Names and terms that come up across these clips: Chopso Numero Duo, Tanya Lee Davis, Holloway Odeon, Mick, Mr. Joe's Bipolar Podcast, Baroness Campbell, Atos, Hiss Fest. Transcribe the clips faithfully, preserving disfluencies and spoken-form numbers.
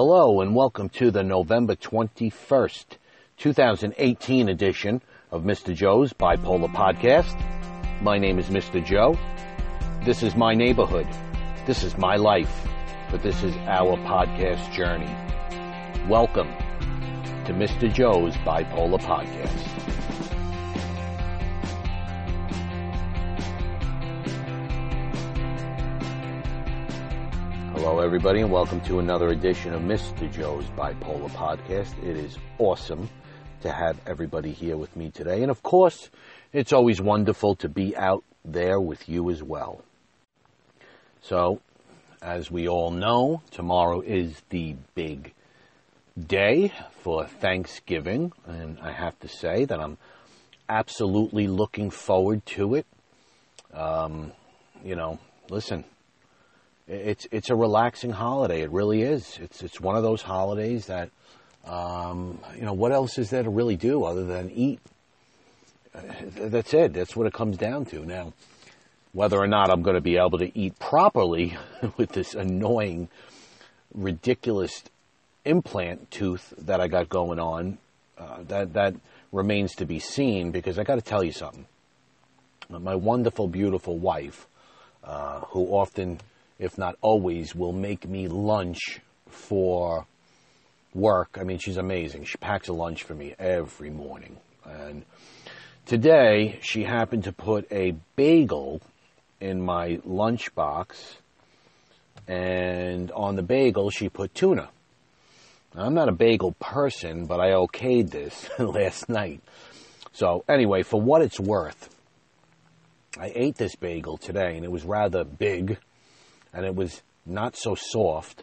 Hello and welcome to the November twenty-first, twenty eighteen edition of Mister Joe's Bipolar Podcast. My name is Mister Joe. This is my neighborhood. This is my life. But this is our podcast journey. Welcome to Mister Joe's Bipolar Podcast. Hello, everybody, and welcome to another edition of Mister Joe's Bipolar Podcast. It is awesome to have everybody here with me today. And, of course, it's always wonderful to be out there with you as well. So, as we all know, tomorrow is the big day for Thanksgiving. And I have to say that I'm absolutely looking forward to it. Um, you know, listen... It's it's a relaxing holiday. It really is. It's it's one of those holidays that, um, you know, what else is there to really do other than eat? That's it. That's what it comes down to. Now, whether or not I'm going to be able to eat properly with this annoying, ridiculous implant tooth that I got going on, uh, that, that remains to be seen, because I got to tell you something. My wonderful, beautiful wife, uh, who often... if not always, will make me lunch for work. I mean, she's amazing. She packs a lunch for me every morning. And today, she happened to put a bagel in my lunchbox. And on the bagel, she put tuna. Now, I'm not a bagel person, but I okayed this last night. So, anyway, for what it's worth, I ate this bagel today, and it was rather big. And it was not so soft.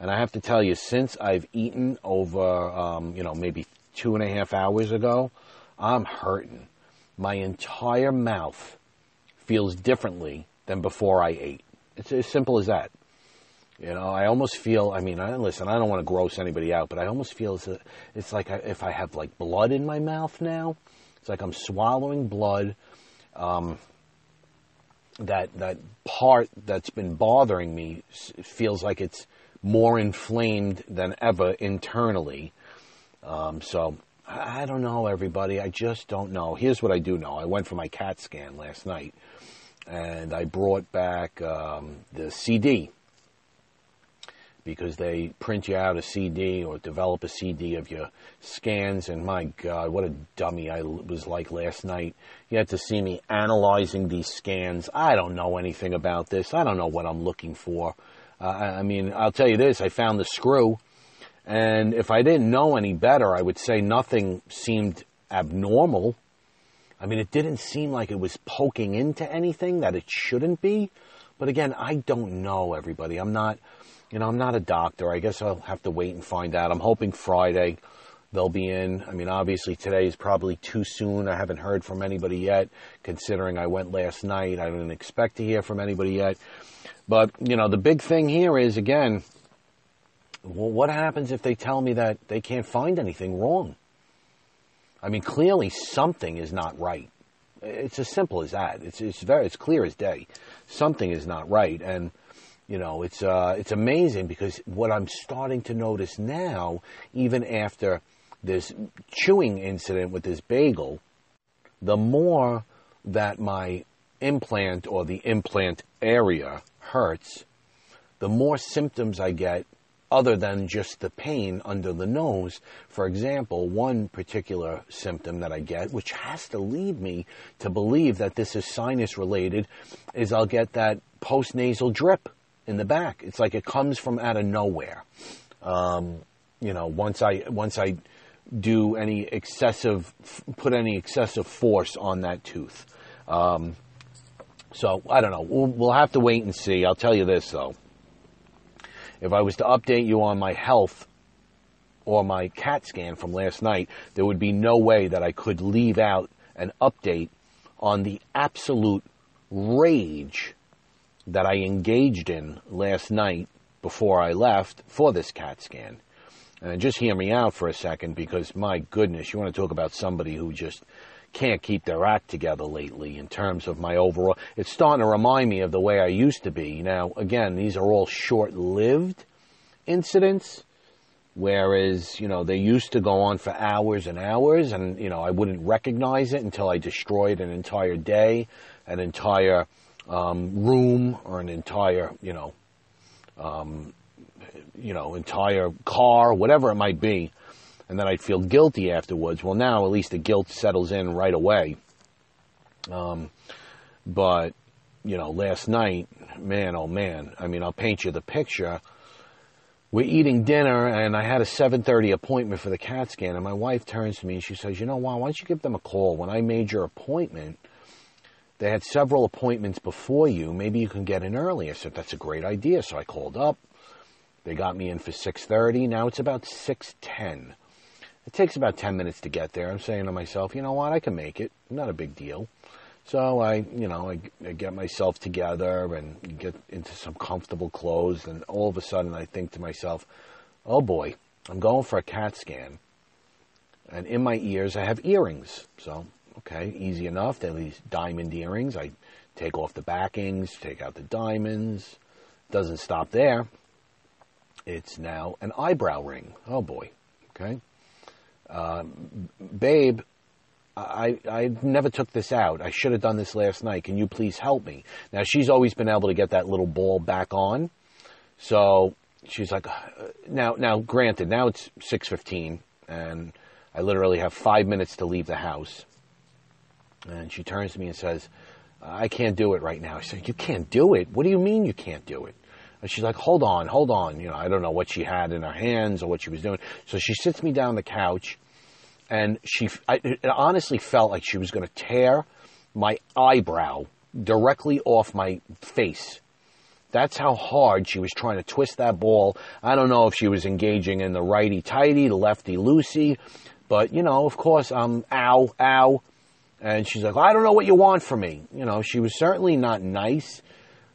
And I have to tell you, since I've eaten over, um, you know, maybe two and a half hours ago, I'm hurting. My entire mouth feels differently than before I ate. It's as simple as that. You know, I almost feel, I mean, I, listen, I don't want to gross anybody out, but I almost feel it's, a, it's like I, if I have, like, blood in my mouth now. It's like I'm swallowing blood. Um... That that part that's been bothering me feels like it's more inflamed than ever internally. Um, so, I don't know, everybody. I just don't know. Here's what I do know. I went for my CAT scan last night, and I brought back um, the C D, because they print you out a C D or develop a C D of your scans. And my God, what a dummy I was like last night. You had to see me analyzing these scans. I don't know anything about this. I don't know what I'm looking for. Uh, I mean, I'll tell you this. I found the screw. And if I didn't know any better, I would say nothing seemed abnormal. I mean, it didn't seem like it was poking into anything that it shouldn't be. But again, I don't know, everybody. I'm not... You know, I'm not a doctor. I guess I'll have to wait and find out. I'm hoping Friday they'll be in. I mean, obviously today is probably too soon. I haven't heard from anybody yet, considering I went last night. I didn't expect to hear from anybody yet. But, you know, the big thing here is, again, what happens if they tell me that they can't find anything wrong? I mean, clearly something is not right. It's as simple as that. It's it's very it's clear as day. Something is not right. And... You know, it's uh, it's amazing, because what I'm starting to notice now, even after this chewing incident with this bagel, the more that my implant or the implant area hurts, the more symptoms I get other than just the pain under the nose. For example, one particular symptom that I get, which has to lead me to believe that this is sinus-related, is I'll get that postnasal drip in the back. It's like it comes from out of nowhere. Um, you know, once I once I do any excessive, put any excessive force on that tooth. Um, so, I don't know. We'll, we'll have to wait and see. I'll tell you this, though. If I was to update you on my health or my CAT scan from last night, there would be no way that I could leave out an update on the absolute rage that I engaged in last night before I left for this CAT scan. And just hear me out for a second, because my goodness, you want to talk about somebody who just can't keep their act together lately in terms of my overall... It's starting to remind me of the way I used to be. Now, again, these are all short-lived incidents, Whereas, you know, they used to go on for hours and hours, and, you know, I wouldn't recognize it until I destroyed an entire day, an entire um, room, or an entire, you know, um, you know, entire car, whatever it might be. And then I'd feel guilty afterwards. Well, now at least the guilt settles in right away. Um, but, you know, last night, man, oh, man, I mean, I'll paint you the picture. We're eating dinner, and I had a seven thirty appointment for the CAT scan, and my wife turns to me, and she says, you know, why don't you give them a call? When I made your appointment, they had several appointments before you. Maybe you can get in early. I said, that's a great idea. So I called up. They got me in for six thirty. Now it's about six ten. It takes about ten minutes to get there. I'm saying to myself, you know what, I can make it. Not a big deal. So I, you know, I, I get myself together and get into some comfortable clothes, and all of a sudden I think to myself, oh boy, I'm going for a CAT scan, and in my ears I have earrings. So, okay, easy enough. They're these diamond earrings. I take off the backings, take out the diamonds. Doesn't stop there. It's now an eyebrow ring. Oh boy, okay. Uh, babe, I, I never took this out. I should have done this last night. Can you please help me? Now, she's always been able to get that little ball back on. So she's like, now, now, granted, now it's six fifteen, and I literally have five minutes to leave the house. And she turns to me and says, I can't do it right now. I said, you can't do it? What do you mean you can't do it? And she's like, hold on, hold on. You know, I don't know what she had in her hands or what she was doing. So she sits me down on the couch. And she, I, it honestly felt like she was going to tear my eyebrow directly off my face. That's how hard she was trying to twist that ball. I don't know if she was engaging in the righty-tighty, the lefty-loosey. But, you know, of course, I'm ow, ow. And she's like, I don't know what you want from me. You know, she was certainly not nice.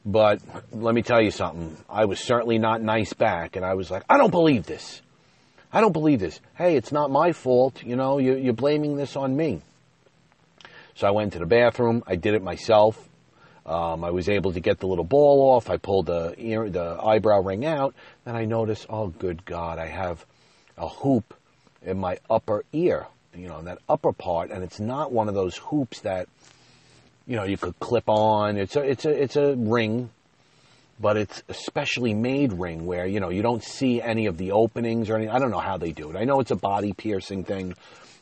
But let me tell you something. I was certainly not nice back. And I was like, I don't believe this. I don't believe this. Hey, it's not my fault. You know, you're, you're blaming this on me. So I went to the bathroom. I did it myself. Um, I was able to get the little ball off. I pulled the ear, the eyebrow ring out. Then I noticed, oh, good God, I have a hoop in my upper ear, you know, in that upper part. And it's not one of those hoops that, you know, you could clip on. It's a, it's a, it's a ring. But it's a specially made ring where, you know, you don't see any of the openings or anything. I don't know how they do it. I know it's a body piercing thing.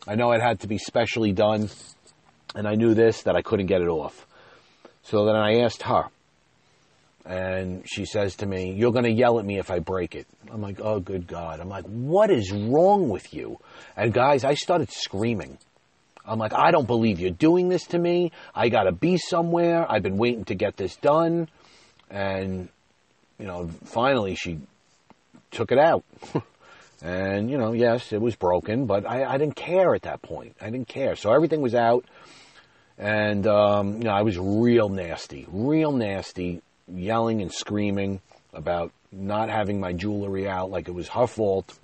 I know it had to be specially done. And I knew this, that I couldn't get it off. So then I asked her. And she says to me, you're going to yell at me if I break it. I'm like, oh, good God. I'm like, what is wrong with you? And guys, I started screaming. I'm like, I don't believe you're doing this to me. I got to be somewhere. I've been waiting to get this done. And, you know, finally she took it out. And, you know, yes, it was broken, but I, I didn't care at that point. I didn't care. So everything was out. And, um, you know, I was real nasty, real nasty, yelling and screaming about not having my jewelry out like it was her fault.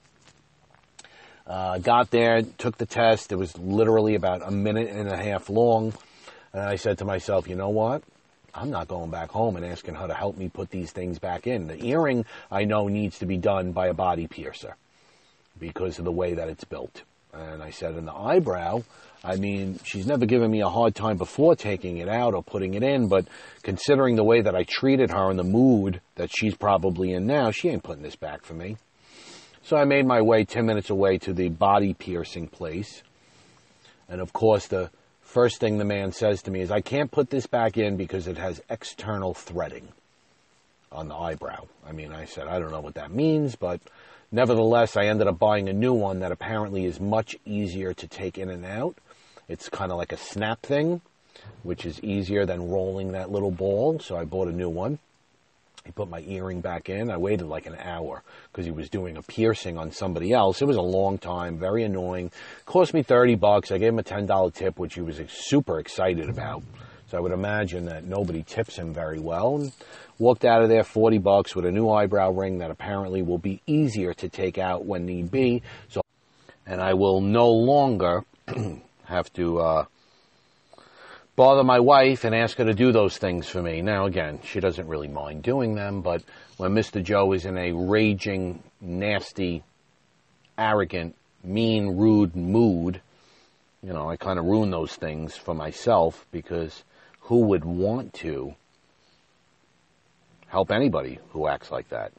Uh, got there, took the test. It was literally about a minute and a half long. And I said to myself, you know what? I'm not going back home and asking her to help me put these things back in. The earring, I know, needs to be done by a body piercer because of the way that it's built. And I said, in the eyebrow, I mean, she's never given me a hard time before taking it out or putting it in, but considering the way that I treated her and the mood that she's probably in now, she ain't putting this back for me. So I made my way ten minutes away to the body piercing place. And, of course, the first thing the man says to me is, I can't put this back in because it has external threading on the eyebrow. I mean, I said, I don't know what that means, but nevertheless, I ended up buying a new one that apparently is much easier to take in and out. It's kind of like a snap thing, which is easier than rolling that little ball. So I bought a new one. He put my earring back in. I waited like an hour because he was doing a piercing on somebody else. It was a long time, very annoying. Cost me thirty bucks. I gave him a ten dollar tip, which he was super excited about. So I would imagine that nobody tips him very well. Walked out of there forty bucks with a new eyebrow ring that apparently will be easier to take out when need be. So, and I will no longer have to uh, bother my wife and ask her to do those things for me. Now, again, she doesn't really mind doing them, but when Mister Joe is in a raging, nasty arrogant, mean, rude mood, you know, I kind of ruin those things for myself, because who would want to help anybody who acts like that?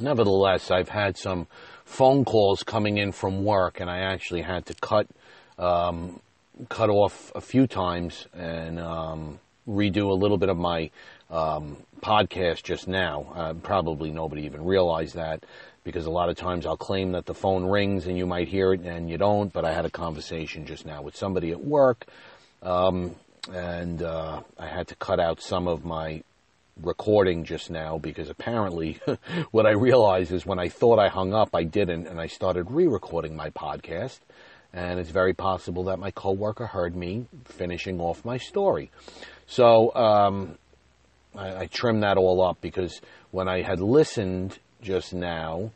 Nevertheless, I've had some phone calls coming in from work, and I actually had to cut um, cut off a few times and um, redo a little bit of my um, podcast just now. Uh, probably nobody even realized that, because a lot of times I'll claim that the phone rings and you might hear it and you don't, but I had a conversation just now with somebody at work, um, and uh, I had to cut out some of my recording just now, because apparently what I realized is when I thought I hung up, I didn't, and I started re-recording my podcast, and it's very possible that my coworker heard me finishing off my story. So um, I, I trimmed that all up, because when I had listened just now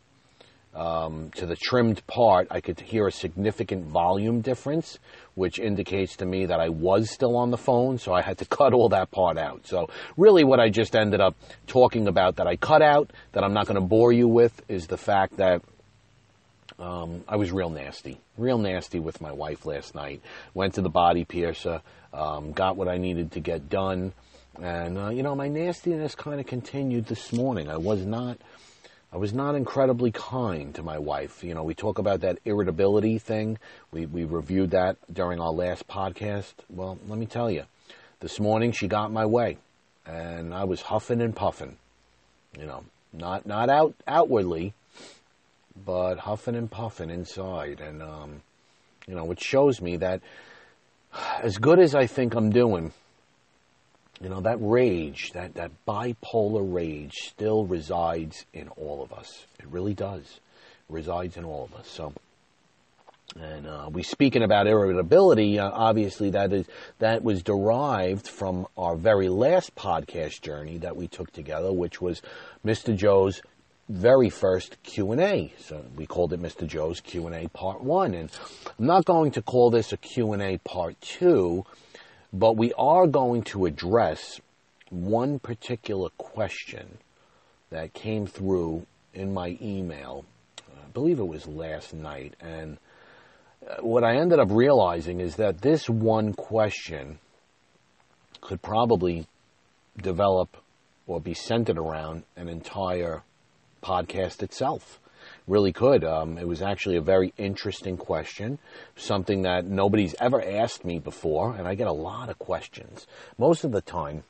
um, to the trimmed part, I could hear a significant volume difference, which indicates to me that I was still on the phone, so I had to cut all that part out. So really what I just ended up talking about that I cut out, that I'm not going to bore you with, is the fact that um, I was real nasty, real nasty with my wife last night. Went to the body piercer, um, got what I needed to get done, and, uh, you know, my nastiness kind of continued this morning. I was not... I was not incredibly kind to my wife. You know, we talk about that irritability thing. We we reviewed that during our last podcast. Well, let me tell you, this morning she got my way, and I was huffing and puffing. You know, not not out outwardly, but huffing and puffing inside. And um, you know, it shows me that as good as I think I'm doing, you know, that rage, that, that bipolar rage still resides in all of us. It really does. It resides in all of us. So, and uh, we speaking about irritability, uh, obviously that is that was derived from our very last podcast journey that we took together, which was Mister Joe's very first Q and A. So we called it Mister Joe's Q and A Part one. And I'm not going to call this a Q and A Part two, but we are going to address one particular question that came through in my email. I believe it was last night. And what I ended up realizing is that this one question could probably develop or be centered around an entire podcast itself. Really could. Um, it was actually a very interesting question, something that nobody's ever asked me before, and I get a lot of questions. Most of the time,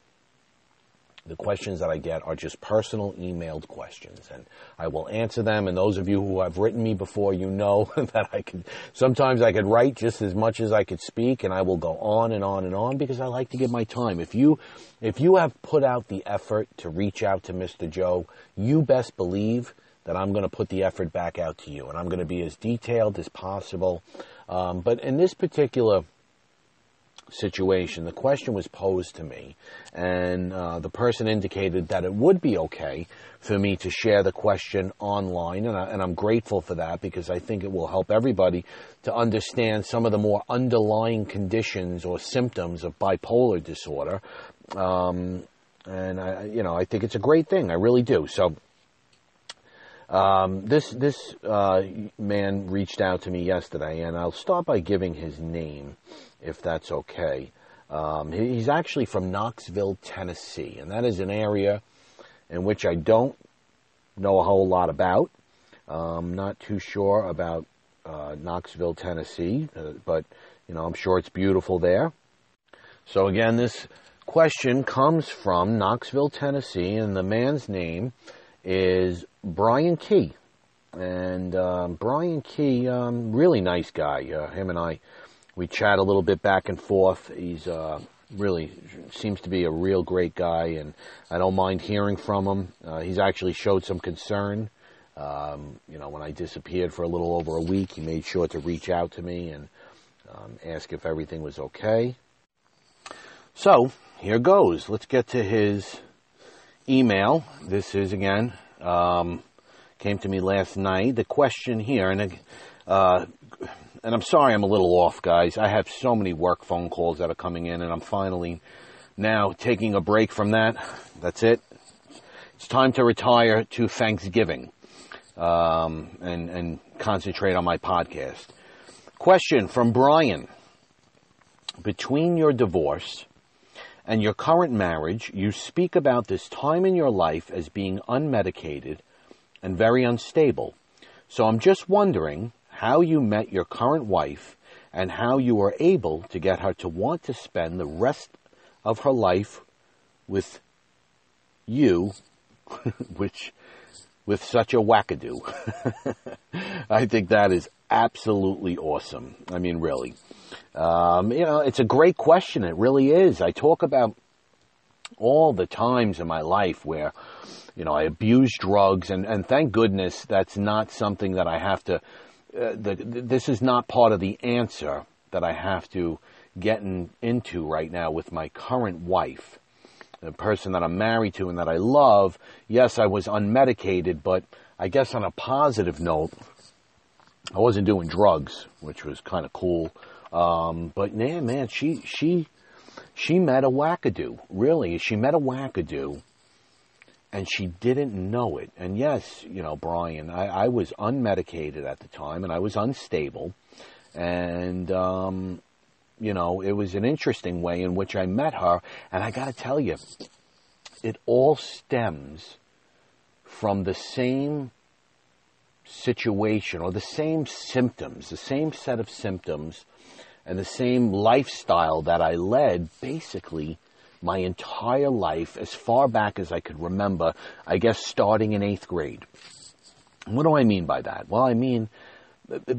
the questions that I get are just personal emailed questions, and I will answer them. And those of you who have written me before, you know that I could, sometimes I could write just as much as I could speak, and I will go on and on and on, because I like to give my time. If you, if you have put out the effort to reach out to Mister Joe, you best believe that I'm going to put the effort back out to you, and I'm going to be as detailed as possible. Um, but in this particular situation, the question was posed to me, and uh, the person indicated that it would be okay for me to share the question online, and, I, and I'm grateful for that, because I think it will help everybody to understand some of the more underlying conditions or symptoms of bipolar disorder. Um, and, I, you know, I think it's a great thing. I really do. So Um, this this uh, man reached out to me yesterday, and I'll start by giving his name, if that's okay. Um, he's actually from Knoxville, Tennessee, and that is an area in which I don't know a whole lot about. Um, not too sure about uh, Knoxville, Tennessee, uh, but you know, I'm sure it's beautiful there. So again, this question comes from Knoxville, Tennessee, and the man's name is Brian Key. And um, Brian Key, um, really nice guy. Uh, him and I, we chat a little bit back and forth. He's uh, really seems to be a real great guy, and I don't mind hearing from him. Uh, he's actually showed some concern. Um, you know, when I disappeared for a little over a week, he made sure to reach out to me and um, ask if everything was okay. So here goes. Let's get to his email. This is, again, um, came to me last night. The question here, and uh, and I'm sorry I'm a little off, guys. I have so many work phone calls that are coming in, and I'm finally now taking a break from that. That's it. It's time to retire to Thanksgiving. Um, and, and concentrate on my podcast. Question from Brian. Between your divorce and your current marriage, you speak about this time in your life as being unmedicated and very unstable. So I'm just wondering how you met your current wife and how you were able to get her to want to spend the rest of her life with you, which with such a wackadoo. I think that is absolutely awesome. I mean, really. Um, you know, it's a great question. It really is. I talk about all the times in my life where, you know, I abused drugs, and, and thank goodness that's not something that I have to, uh, the, this is not part of the answer that I have to get in, into right now with my current wife. The person that I'm married to and that I love, yes, I was unmedicated, but I guess on a positive note, I wasn't doing drugs, which was kind of cool. Um, but yeah, man, she she she met a wackadoo. Really, she met a wackadoo, and she didn't know it. And yes, you know, Brian, I, I was unmedicated at the time, and I was unstable, and um, you know, it was an interesting way in which I met her. And I got to tell you, it all stems from the same situation, or the same symptoms, the same set of symptoms, and the same lifestyle that I led basically my entire life, as far back as I could remember, I guess starting in eighth grade. What do I mean by that? Well, I mean,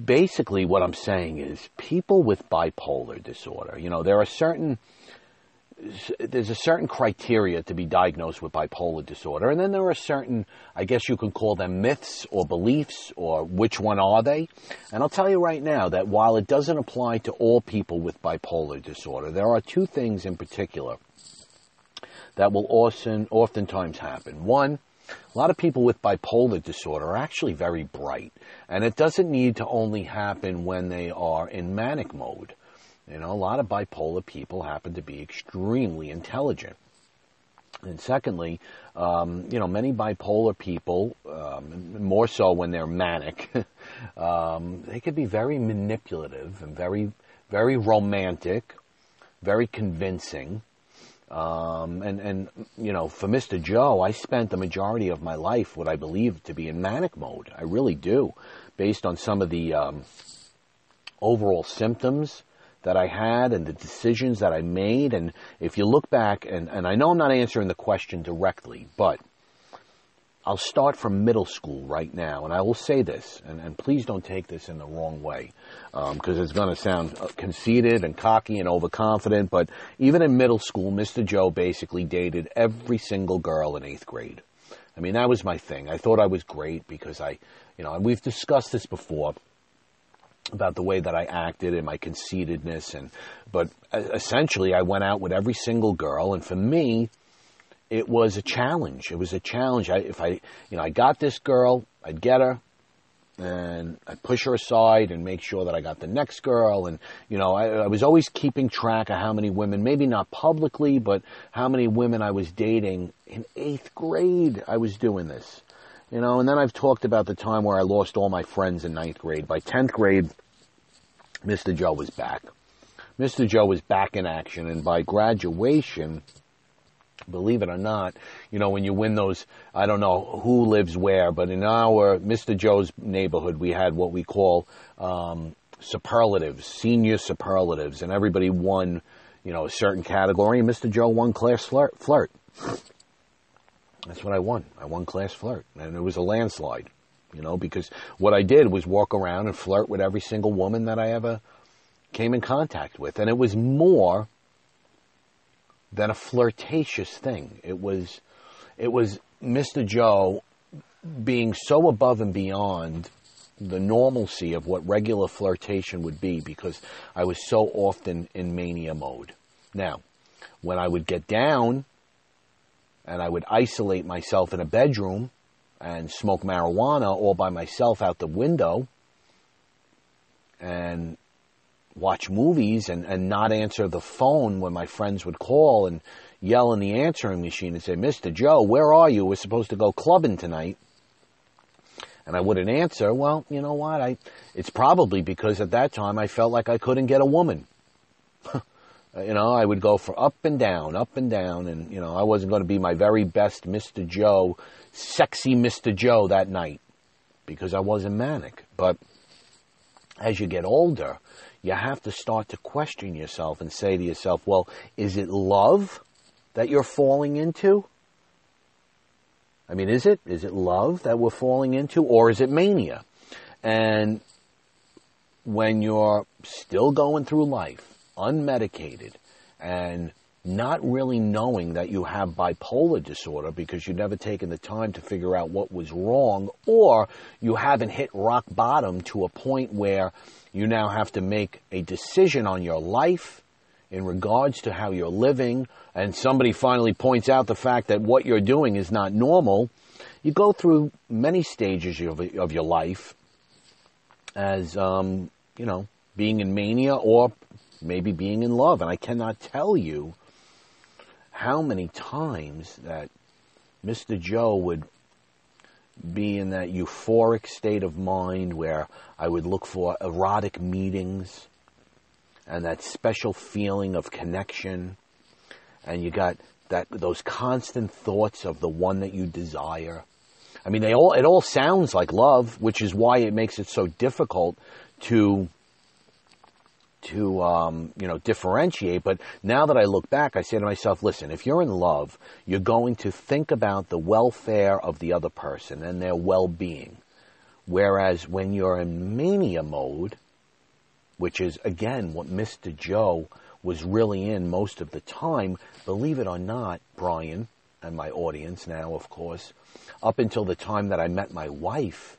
basically what I'm saying is people with bipolar disorder, you know, there are certain, there's a certain criteria to be diagnosed with bipolar disorder. And then there are certain, I guess you can call them myths or beliefs, or which one are they? And I'll tell you right now that while it doesn't apply to all people with bipolar disorder, there are two things in particular that will often, oftentimes happen. One, a lot of people with bipolar disorder are actually very bright, and it doesn't need to only happen when they are in manic mode. You know, a lot of bipolar people happen to be extremely intelligent. And secondly, um, you know, many bipolar people, um, more so when they're manic, um, they could be very manipulative and very, very romantic, very convincing. Um, and, and, you know, for Mister Joe, I spent the majority of my life what I believe to be in manic mode. I really do, based on some of the um, overall symptoms that I had and the decisions that I made. And if you look back, and, and I know I'm not answering the question directly, but I'll start from middle school right now. And I will say this, and, and please don't take this in the wrong way, because um, it's going to sound conceited and cocky and overconfident. But even in middle school, Mister Joe basically dated every single girl in eighth grade. I mean, that was my thing. I thought I was great because I, you know, and we've discussed this before, about the way that I acted and my conceitedness. And but essentially, I went out with every single girl, and for me, it was a challenge. It was a challenge. I, if I, you know, I got this girl, I'd get her, and I'd push her aside and make sure that I got the next girl. And you know, I, I was always keeping track of how many women, maybe not publicly, but how many women I was dating. In eighth grade, I was doing this. You know, and then I've talked about the time where I lost all my friends in ninth grade. By tenth grade, Mister Joe was back. Mister Joe was back in action. And by graduation, believe it or not, you know, when you win those, I don't know who lives where, but in our Mister Joe's neighborhood, we had what we call um, superlatives, senior superlatives. And everybody won, you know, a certain category. And Mister Joe won class flirt. flirt. That's what I won. I won class flirt. And it was a landslide, you know, because what I did was walk around and flirt with every single woman that I ever came in contact with. And it was more than a flirtatious thing. It was, it was Mister Joe being so above and beyond the normalcy of what regular flirtation would be, because I was so often in mania mode. Now, when I would get down, and I would isolate myself in a bedroom and smoke marijuana all by myself out the window and watch movies and, and not answer the phone when my friends would call and yell in the answering machine and say, Mister Joe, where are you? We're supposed to go clubbing tonight. and I wouldn't answer, well, you know what? I it's probably because at that time I felt like I couldn't get a woman. You know, I would go for up and down, up and down, and, you know, I wasn't going to be my very best Mister Joe, sexy Mister Joe that night because I wasn't manic. But as you get older, you have to start to question yourself and say to yourself, well, is it love that you're falling into? I mean, is it? Is it love that we're falling into, or is it mania? And when you're still going through life, unmedicated, and not really knowing that you have bipolar disorder because you've never taken the time to figure out what was wrong, or you haven't hit rock bottom to a point where you now have to make a decision on your life in regards to how you're living, and somebody finally points out the fact that what you're doing is not normal. You go through many stages of, of your life as, um, you know, being in mania or maybe being in love. And I cannot tell you how many times that Mister Joe would be in that euphoric state of mind where I would look for erotic meetings and that special feeling of connection, and you got that those constant thoughts of the one that you desire. I mean, they all it all sounds like love, which is why it makes it so difficult to to um, you know, differentiate. But now that I look back, I say to myself, listen, if you're in love, you're going to think about the welfare of the other person and their well-being. Whereas when you're in mania mode, which is, again, what Mister Joe was really in most of the time, believe it or not, Brian, and my audience now, of course, up until the time that I met my wife,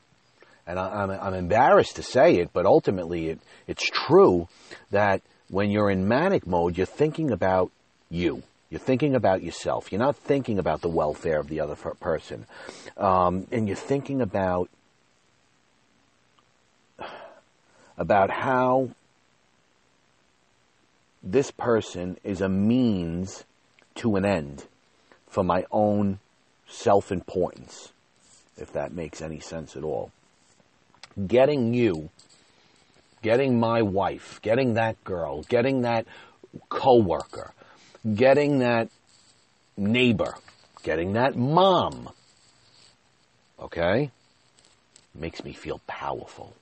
and I, I'm, I'm embarrassed to say it, but ultimately it, it's true that when you're in manic mode, you're thinking about you. You're thinking about yourself. You're not thinking about the welfare of the other person. Um, and you're thinking about about how this person is a means to an end for my own self-importance, if that makes any sense at all. Getting you, getting my wife, getting that girl, getting that coworker, getting that neighbor, getting that mom, okay, makes me feel powerful.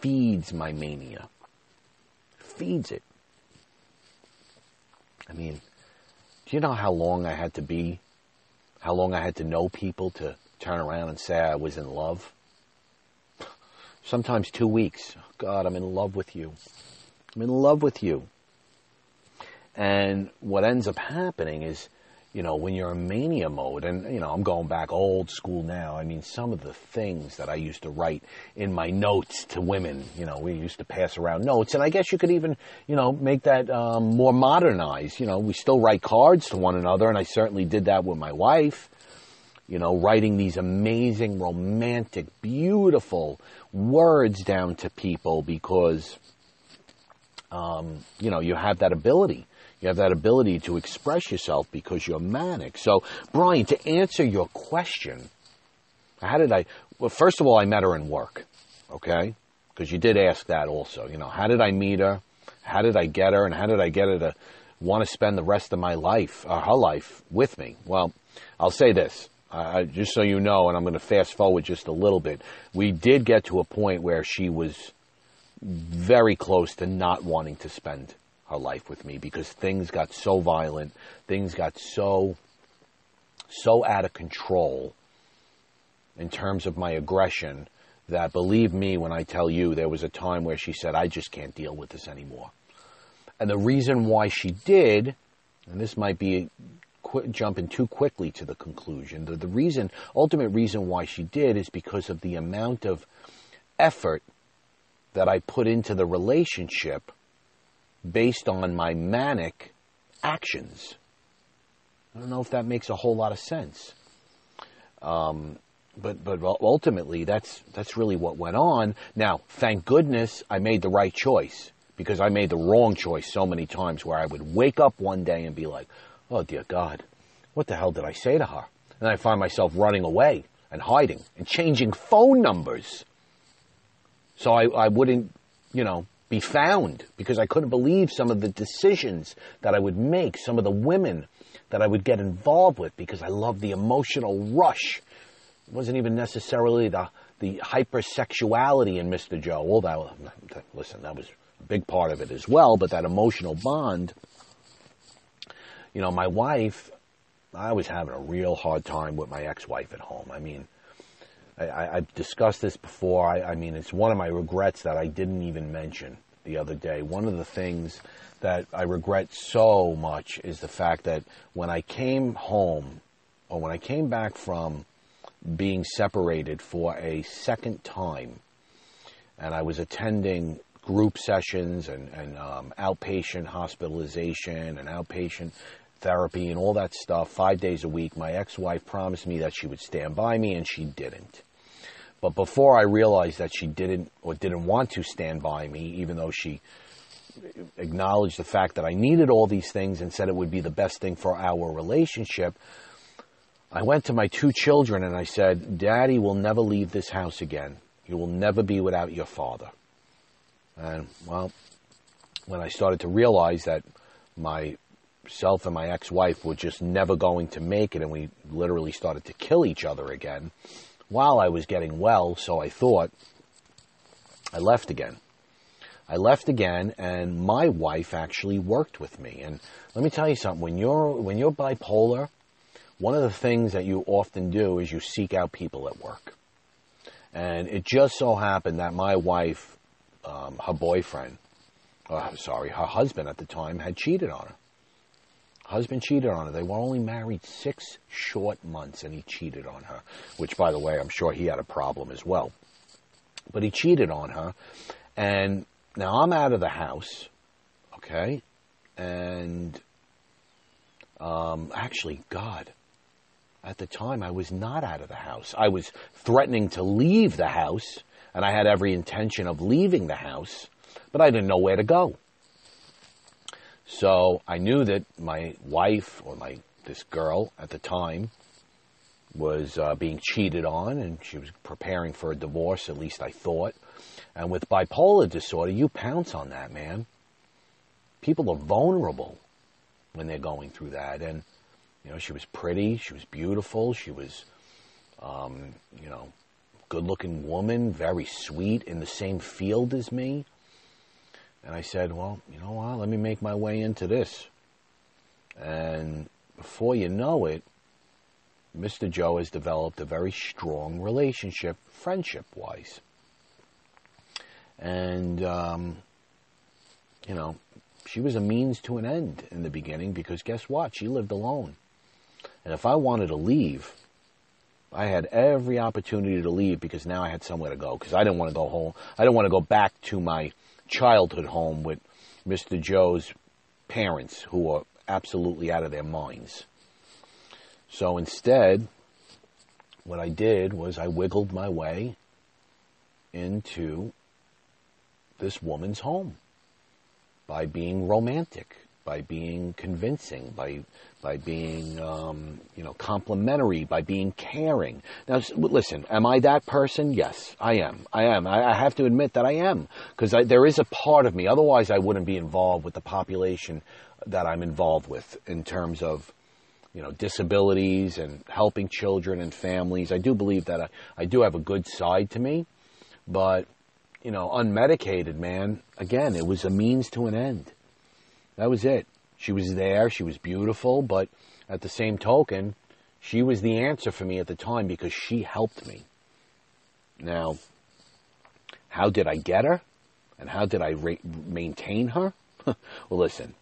Feeds my mania. Feeds it. I mean, do you know how long I had to be, how long I had to know people to turn around and say I was in love? Sometimes two weeks. Oh, God, I'm in love with you. I'm in love with you. And what ends up happening is, you know, when you're in mania mode, and, you know, I'm going back old school now. I mean, some of the things that I used to write in my notes to women, you know, we used to pass around notes. And I guess you could even, you know, make that um, more modernized. You know, we still write cards to one another, and I certainly did that with my wife. You know, writing these amazing, romantic, beautiful words down to people because, um, you know, you have that ability. You have that ability to express yourself because you're manic. So, Brian, to answer your question, how did I... Well, first of all, I met her in work, okay? Because you did ask that also. You know, how did I meet her? How did I get her? And how did I get her to want to spend the rest of my life, or her life, with me? Well, I'll say this, uh, just so you know, and I'm going to fast forward just a little bit. We did get to a point where she was very close to not wanting to spend her life with me because things got so violent, things got so, so out of control in terms of my aggression that, believe me when I tell you, there was a time where she said, I just can't deal with this anymore. And the reason why she did, and this might be qu- jumping too quickly to the conclusion, the, the reason, ultimate reason why she did is because of the amount of effort that I put into the relationship based on my manic actions. I don't know if that makes a whole lot of sense. Um, but but ultimately, that's that's really what went on. Now, thank goodness I made the right choice, because I made the wrong choice so many times where I would wake up one day and be like, oh, dear God, what the hell did I say to her? And I find myself running away and hiding and changing phone numbers so I, I wouldn't, you know, be found, because I couldn't believe some of the decisions that I would make, some of the women that I would get involved with, because I loved the emotional rush. It wasn't even necessarily the the hypersexuality in Mister Joe, although, listen, that was a big part of it as well, but that emotional bond. You know, my wife, I was having a real hard time with my ex-wife at home. I mean, I, I, I've discussed this before. I, I mean, it's one of my regrets that I didn't even mention the other day. One of the things that I regret so much is the fact that when I came home, or when I came back from being separated for a second time, and I was attending group sessions and, and um, outpatient hospitalization and outpatient therapy and all that stuff five days a week, my ex-wife promised me that she would stand by me, and she didn't. But before I realized that she didn't or didn't want to stand by me, even though she acknowledged the fact that I needed all these things and said it would be the best thing for our relationship, I went to my two children and I said, "Daddy will never leave this house again. You will never be without your father." And, well, when I started to realize that myself and my ex-wife were just never going to make it, and we literally started to kill each other again while I was getting well, so I thought, I left again. I left again, and my wife actually worked with me. And let me tell you something, when you're when you're bipolar, one of the things that you often do is you seek out people at work. And it just so happened that my wife, um, her boyfriend, or I'm sorry, her husband at the time, had cheated on her. Husband cheated on her. They were only married six short months, and he cheated on her, which, by the way, I'm sure he had a problem as well. But he cheated on her, and now I'm out of the house, okay? And um, actually, God, at the time, I was not out of the house. I was threatening to leave the house, and I had every intention of leaving the house, but I didn't know where to go. So I knew that my wife, or my this girl at the time, was uh, being cheated on, and she was preparing for a divorce, at least I thought. And with bipolar disorder, you pounce on that, man. People are vulnerable when they're going through that. And, you know, she was pretty, she was beautiful, she was, um, you know, good-looking woman, very sweet, in the same field as me. And I said, well, you know what, let me make my way into this. And before you know it, Mister Joe has developed a very strong relationship, friendship-wise. And, um, you know, she was a means to an end in the beginning, because guess what? She lived alone. And if I wanted to leave, I had every opportunity to leave, because now I had somewhere to go, because I didn't want to go home. I didn't want to go back to my childhood home with Mister Joe's parents, who are absolutely out of their minds. So instead, what I did was I wiggled my way into this woman's home by being romantic, by being convincing, by by being um, you know, complimentary, by being caring. Now, listen, am I that person? Yes, I am. I am. I, I have to admit that I am, because there is a part of me. Otherwise, I wouldn't be involved with the population that I'm involved with in terms of, you know, disabilities and helping children and families. I do believe that I, I do have a good side to me, but, you know, unmedicated, man, again, it was a means to an end. That was it. She was there. She was beautiful. But at the same token, she was the answer for me at the time, because she helped me. Now, how did I get her? And how did I re- maintain her? Well, listen,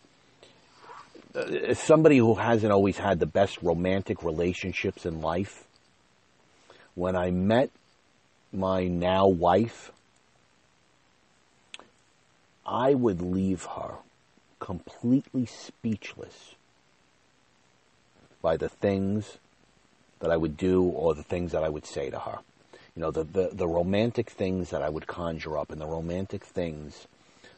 as somebody who hasn't always had the best romantic relationships in life, when I met my now wife, I would leave her completely speechless by the things that I would do, or the things that I would say to her. You know, the, the, the romantic things that I would conjure up, and the romantic things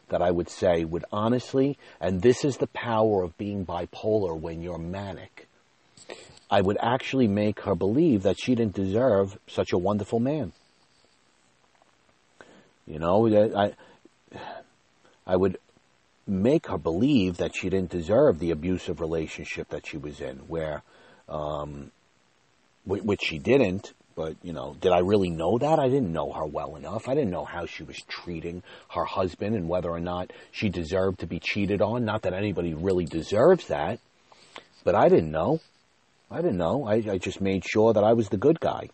that I would say would honestly, and this is the power of being bipolar when you're manic, I would actually make her believe that she didn't deserve such a wonderful man. You know, I, I would make her believe that she didn't deserve the abusive relationship that she was in, where, um, which she didn't. But, you know, did I really know that? I didn't know her well enough. I didn't know how she was treating her husband and whether or not she deserved to be cheated on. Not that anybody really deserves that, but I didn't know. I didn't know. I, I just made sure that I was the good guy.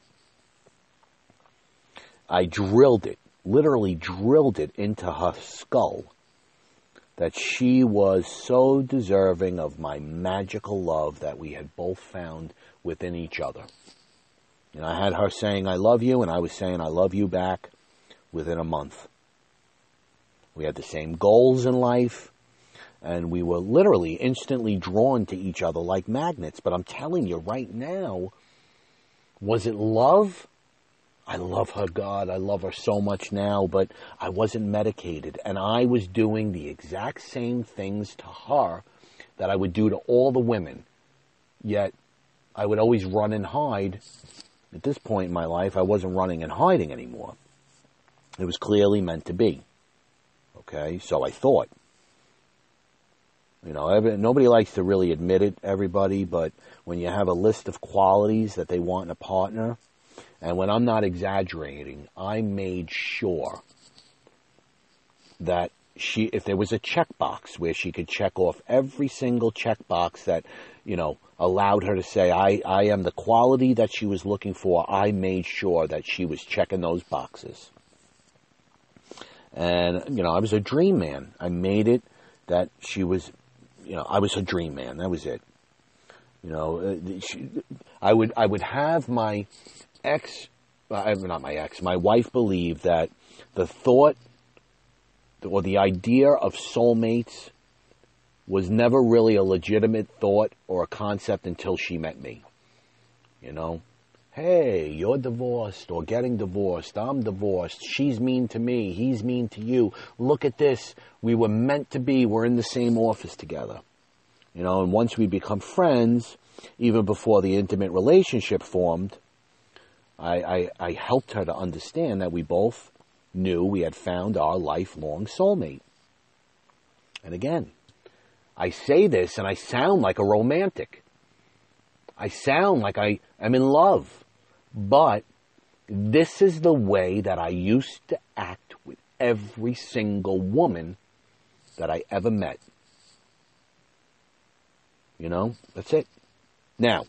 I drilled it, literally drilled it into her skull that she was so deserving of my magical love that we had both found within each other. And I had her saying, I love you, and I was saying, I love you back within a month. We had the same goals in life, and we were literally instantly drawn to each other like magnets. But I'm telling you right now, was it love? I love her, God. I love her so much now, but I wasn't medicated. And I was doing the exact same things to her that I would do to all the women. Yet, I would always run and hide. At this point in my life, I wasn't running and hiding anymore. It was clearly meant to be. Okay, so I thought. You know, every, nobody likes to really admit it, everybody, but when you have a list of qualities that they want in a partner, and when I'm not exaggerating, I made sure that she, if there was a checkbox where she could check off every single checkbox that, you know, allowed her to say, I, I am the quality that she was looking for, I made sure that she was checking those boxes. And, you know, I was a dream man. I made it that she was, you know, I was her dream man. That was it. You know, she, I would, I would have my ex, not my ex, my wife believe that the thought or the idea of soulmates was never really a legitimate thought or a concept until she met me. You know? Hey, you're divorced or getting divorced. I'm divorced. She's mean to me. He's mean to you. Look at this. We were meant to be. We're in the same office together. You know, and once we become friends, even before the intimate relationship formed, I, I, I helped her to understand that we both knew we had found our lifelong soulmate. And again, I say this and I sound like a romantic. I sound like I am in love. But this is the way that I used to act with every single woman that I ever met. You know, that's it. Now,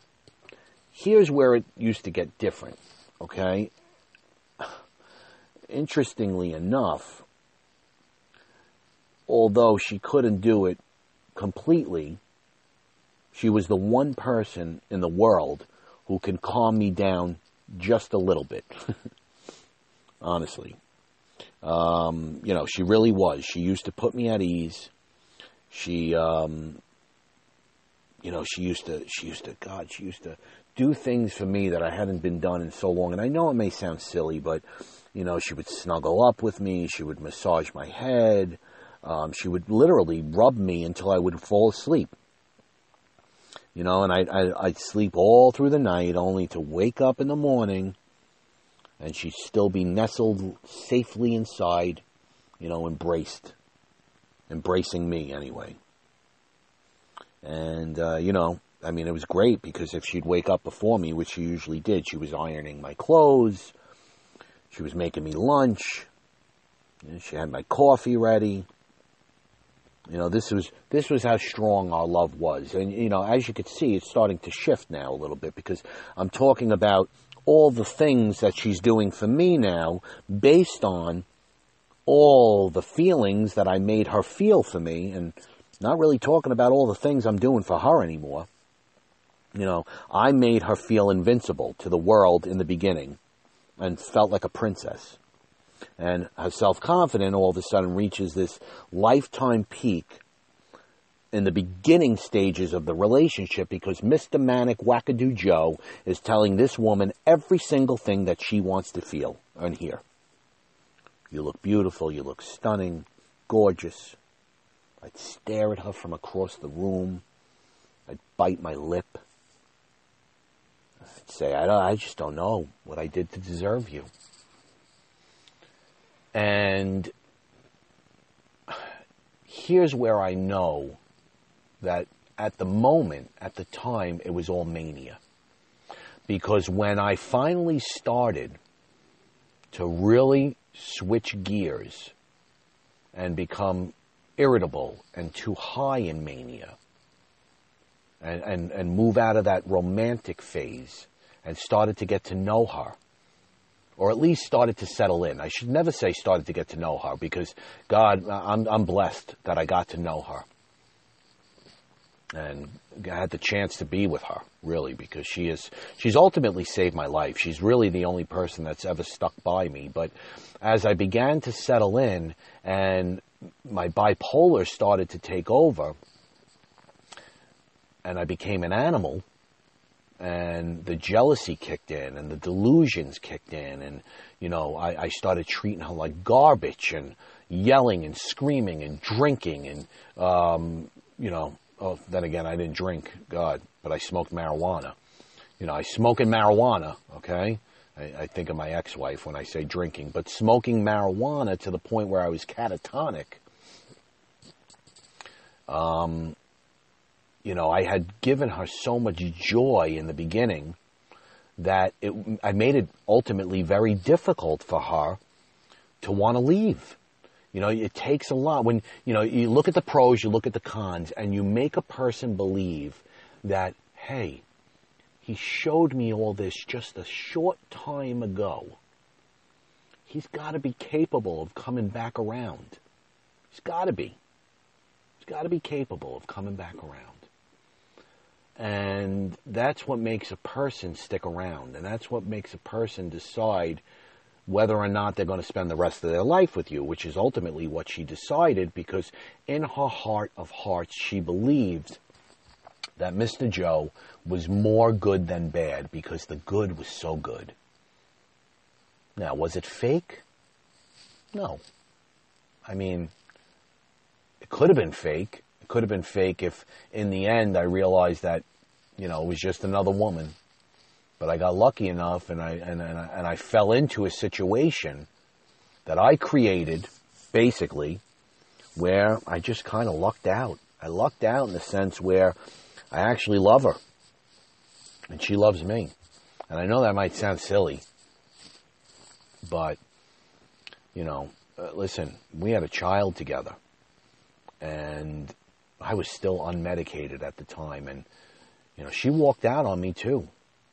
here's where it used to get different, okay? Interestingly enough, although she couldn't do it completely, she was the one person in the world who can calm me down just a little bit. Honestly. Um, you know, she really was. She used to put me at ease. She, um, you know, she used to, she used to, God, she used to do things for me that I hadn't been done in so long. And I know it may sound silly, but, you know, she would snuggle up with me. She would massage my head. Um, she would literally rub me until I would fall asleep. You know, and I, I, I'd sleep all through the night only to wake up in the morning and she'd still be nestled safely inside, you know, embraced. Embracing me anyway. And, uh, you know, I mean, it was great because if she'd wake up before me, which she usually did, she was ironing my clothes. She was making me lunch. You know, she had my coffee ready. You know, this was this was how strong our love was. And, you know, as you could see, it's starting to shift now a little bit because I'm talking about all the things that she's doing for me now based on all the feelings that I made her feel for me and not really talking about all the things I'm doing for her anymore. You know, I made her feel invincible to the world in the beginning and felt like a princess. And her self-confidence all of a sudden reaches this lifetime peak in the beginning stages of the relationship because Mister Manic Wackadoo Joe is telling this woman every single thing that she wants to feel and hear. You look beautiful. You look stunning. Gorgeous. I'd stare at her from across the room. I'd bite my lip. say, I don't, I just don't know what I did to deserve you. And here's where I know that at the moment, at the time, it was all mania. Because when I finally started to really switch gears and become irritable and too high in mania, and, and, and move out of that romantic phase and started to get to know her, or at least started to settle in. I should never say started to get to know her, because God, I'm, I'm blessed that I got to know her. And I had the chance to be with her, really, because she is, she's ultimately saved my life. She's really the only person that's ever stuck by me. But as I began to settle in and my bipolar started to take over, and I became an animal, and the jealousy kicked in, and the delusions kicked in, and, you know, I, I started treating her like garbage, and yelling, and screaming, and drinking, and, um, you know, oh, then again, I didn't drink, God, but I smoked marijuana. You know, I smoke in marijuana, okay? I, I think of my ex-wife when I say drinking, but smoking marijuana to the point where I was catatonic. Um... You know, I had given her so much joy in the beginning that it, I made it ultimately very difficult for her to want to leave. You know, it takes a lot. When, you know, you look at the pros, you look at the cons, and you make a person believe that, hey, he showed me all this just a short time ago. He's got to be capable of coming back around. He's got to be. He's got to be capable of coming back around. And that's what makes a person stick around. And that's what makes a person decide whether or not they're going to spend the rest of their life with you, which is ultimately what she decided, because in her heart of hearts, she believed that Mister Joe was more good than bad because the good was so good. Now, was it fake? No. I mean, it could have been fake. It could have been fake if, in the end, I realized that, you know, it was just another woman. But I got lucky enough, and I and, and, I, and I fell into a situation that I created, basically, where I just kind of lucked out. I lucked out in the sense where I actually love her, and she loves me. And I know that might sound silly, but, you know, listen, we had a child together, and I was still unmedicated at the time, and, you know, she walked out on me, too.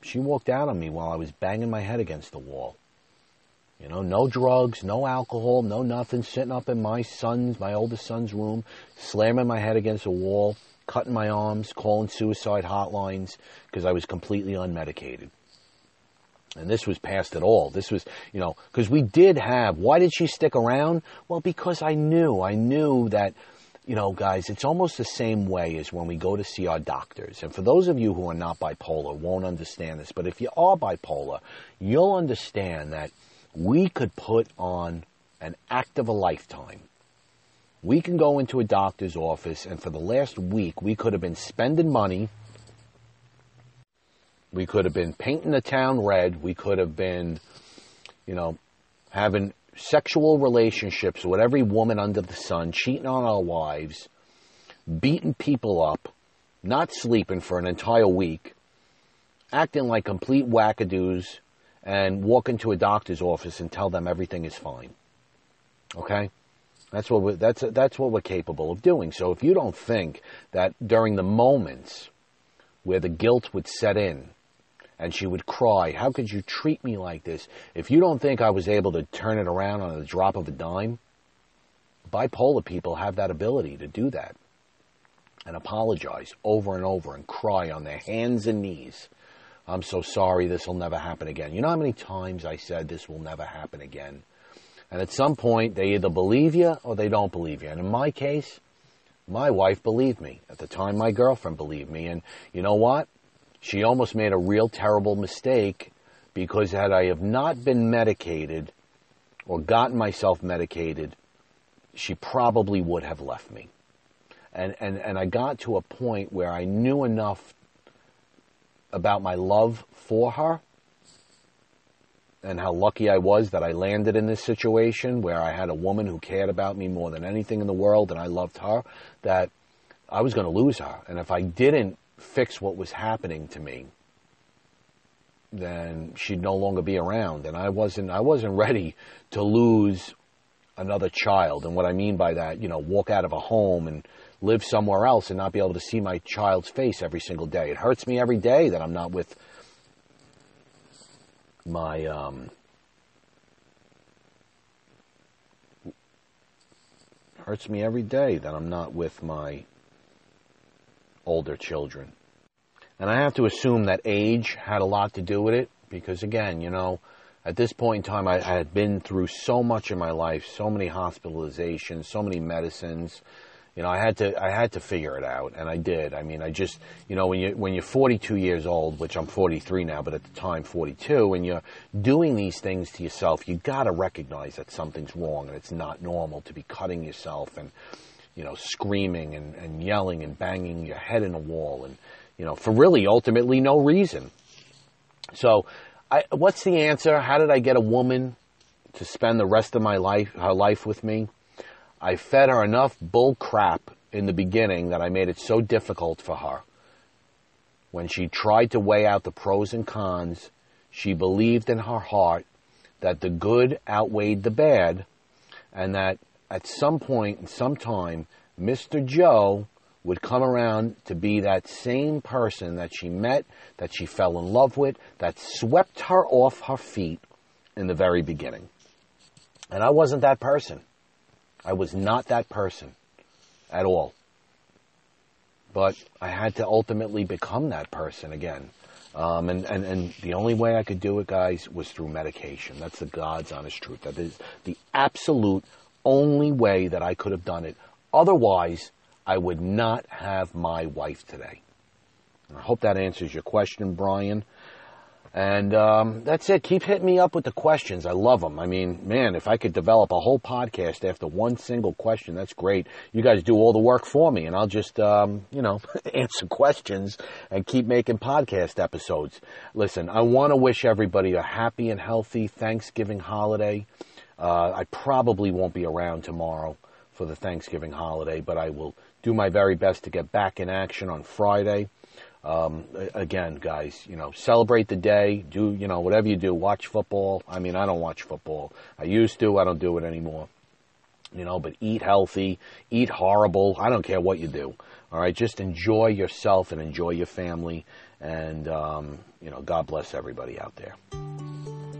She walked out on me while I was banging my head against the wall. You know, no drugs, no alcohol, no nothing, sitting up in my son's, my oldest son's room, slamming my head against the wall, cutting my arms, calling suicide hotlines, because I was completely unmedicated. And this was past it all. This was, you know, because we did have, why did she stick around? Well, because I knew, I knew that, you know, guys, it's almost the same way as when we go to see our doctors. And for those of you who are not bipolar won't understand this, but if you are bipolar, you'll understand that we could put on an act of a lifetime. We can go into a doctor's office, and for the last week, we could have been spending money. We could have been painting the town red. We could have been, you know, having sexual relationships with every woman under the sun, cheating on our wives, beating people up, not sleeping for an entire week, acting like complete wackadoos, and walk into a doctor's office and tell them everything is fine. Okay? That's what we're, that's, that's what we're capable of doing. So if you don't think that during the moments where the guilt would set in, and she would cry, how could you treat me like this? If you don't think I was able to turn it around on the drop of a dime, bipolar people have that ability to do that and apologize over and over and cry on their hands and knees. I'm so sorry, this will never happen again. You know how many times I said this will never happen again? And at some point, they either believe you or they don't believe you. And in my case, my wife believed me. At the time, my girlfriend believed me. And you know what? She almost made a real terrible mistake, because had I have not been medicated or gotten myself medicated, she probably would have left me. And, and, and I got to a point where I knew enough about my love for her and how lucky I was that I landed in this situation where I had a woman who cared about me more than anything in the world and I loved her, that I was going to lose her. And if I didn't fix what was happening to me, then she'd no longer be around. And I wasn't, I wasn't ready to lose another child. And what I mean by that, you know, walk out of a home and live somewhere else and not be able to see my child's face every single day. It hurts me every day that I'm not with my, um, hurts me every day that I'm not with my older children. And I have to assume that age had a lot to do with it because, again, you know, at this point in time, I, I had been through so much in my life, so many hospitalizations, so many medicines. You know, I had to I had to figure it out, and I did. I mean, I just, you know, when you when you're forty-two years old, which I'm forty-three now, but at the time forty-two, and you're doing these things to yourself, you got to recognize that something's wrong and it's not normal to be cutting yourself and, you know, screaming and, and yelling and banging your head in a wall and, you know, for really ultimately no reason. So I, what's the answer? How did I get a woman to spend the rest of my life, her life with me? I fed her enough bull crap in the beginning that I made it so difficult for her. When she tried to weigh out the pros and cons, she believed in her heart that the good outweighed the bad and that at some point in some time, Mister Joe would come around to be that same person that she met, that she fell in love with, that swept her off her feet in the very beginning. And I wasn't that person. I was not that person at all. But I had to ultimately become that person again. Um, and, and, and the only way I could do it, guys, was through medication. That's the God's honest truth. That is the absolute only way that I could have done it. Otherwise, I would not have my wife today. And I hope that answers your question, Brian. And um, that's it. Keep hitting me up with the questions. I love them. I mean, man, if I could develop a whole podcast after one single question, that's great. You guys do all the work for me, and I'll just, um, you know, answer questions and keep making podcast episodes. Listen, I want to wish everybody a happy and healthy Thanksgiving holiday. Uh, I probably won't be around tomorrow for the Thanksgiving holiday, but I will do my very best to get back in action on Friday. Um, again, guys, you know, celebrate the day, do, you know, whatever you do, watch football. I mean, I don't watch football. I used to, I don't do it anymore, you know, but eat healthy, eat horrible. I don't care what you do. All right. Just enjoy yourself and enjoy your family. And, um, you know, God bless everybody out there.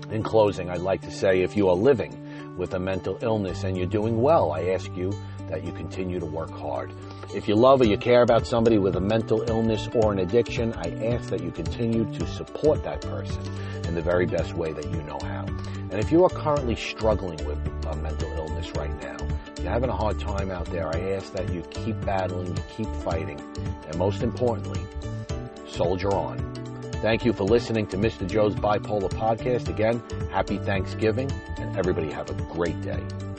In closing, I'd like to say if you are living with a mental illness and you're doing well, I ask you that you continue to work hard. If you love or you care about somebody with a mental illness or an addiction, I ask that you continue to support that person in the very best way that you know how. And if you are currently struggling with a mental illness right now, if you're having a hard time out there, I ask that you keep battling, you keep fighting, and most importantly, soldier on. Thank you for listening to Mister Joe's Bipolar Podcast. Again, happy Thanksgiving, and everybody have a great day.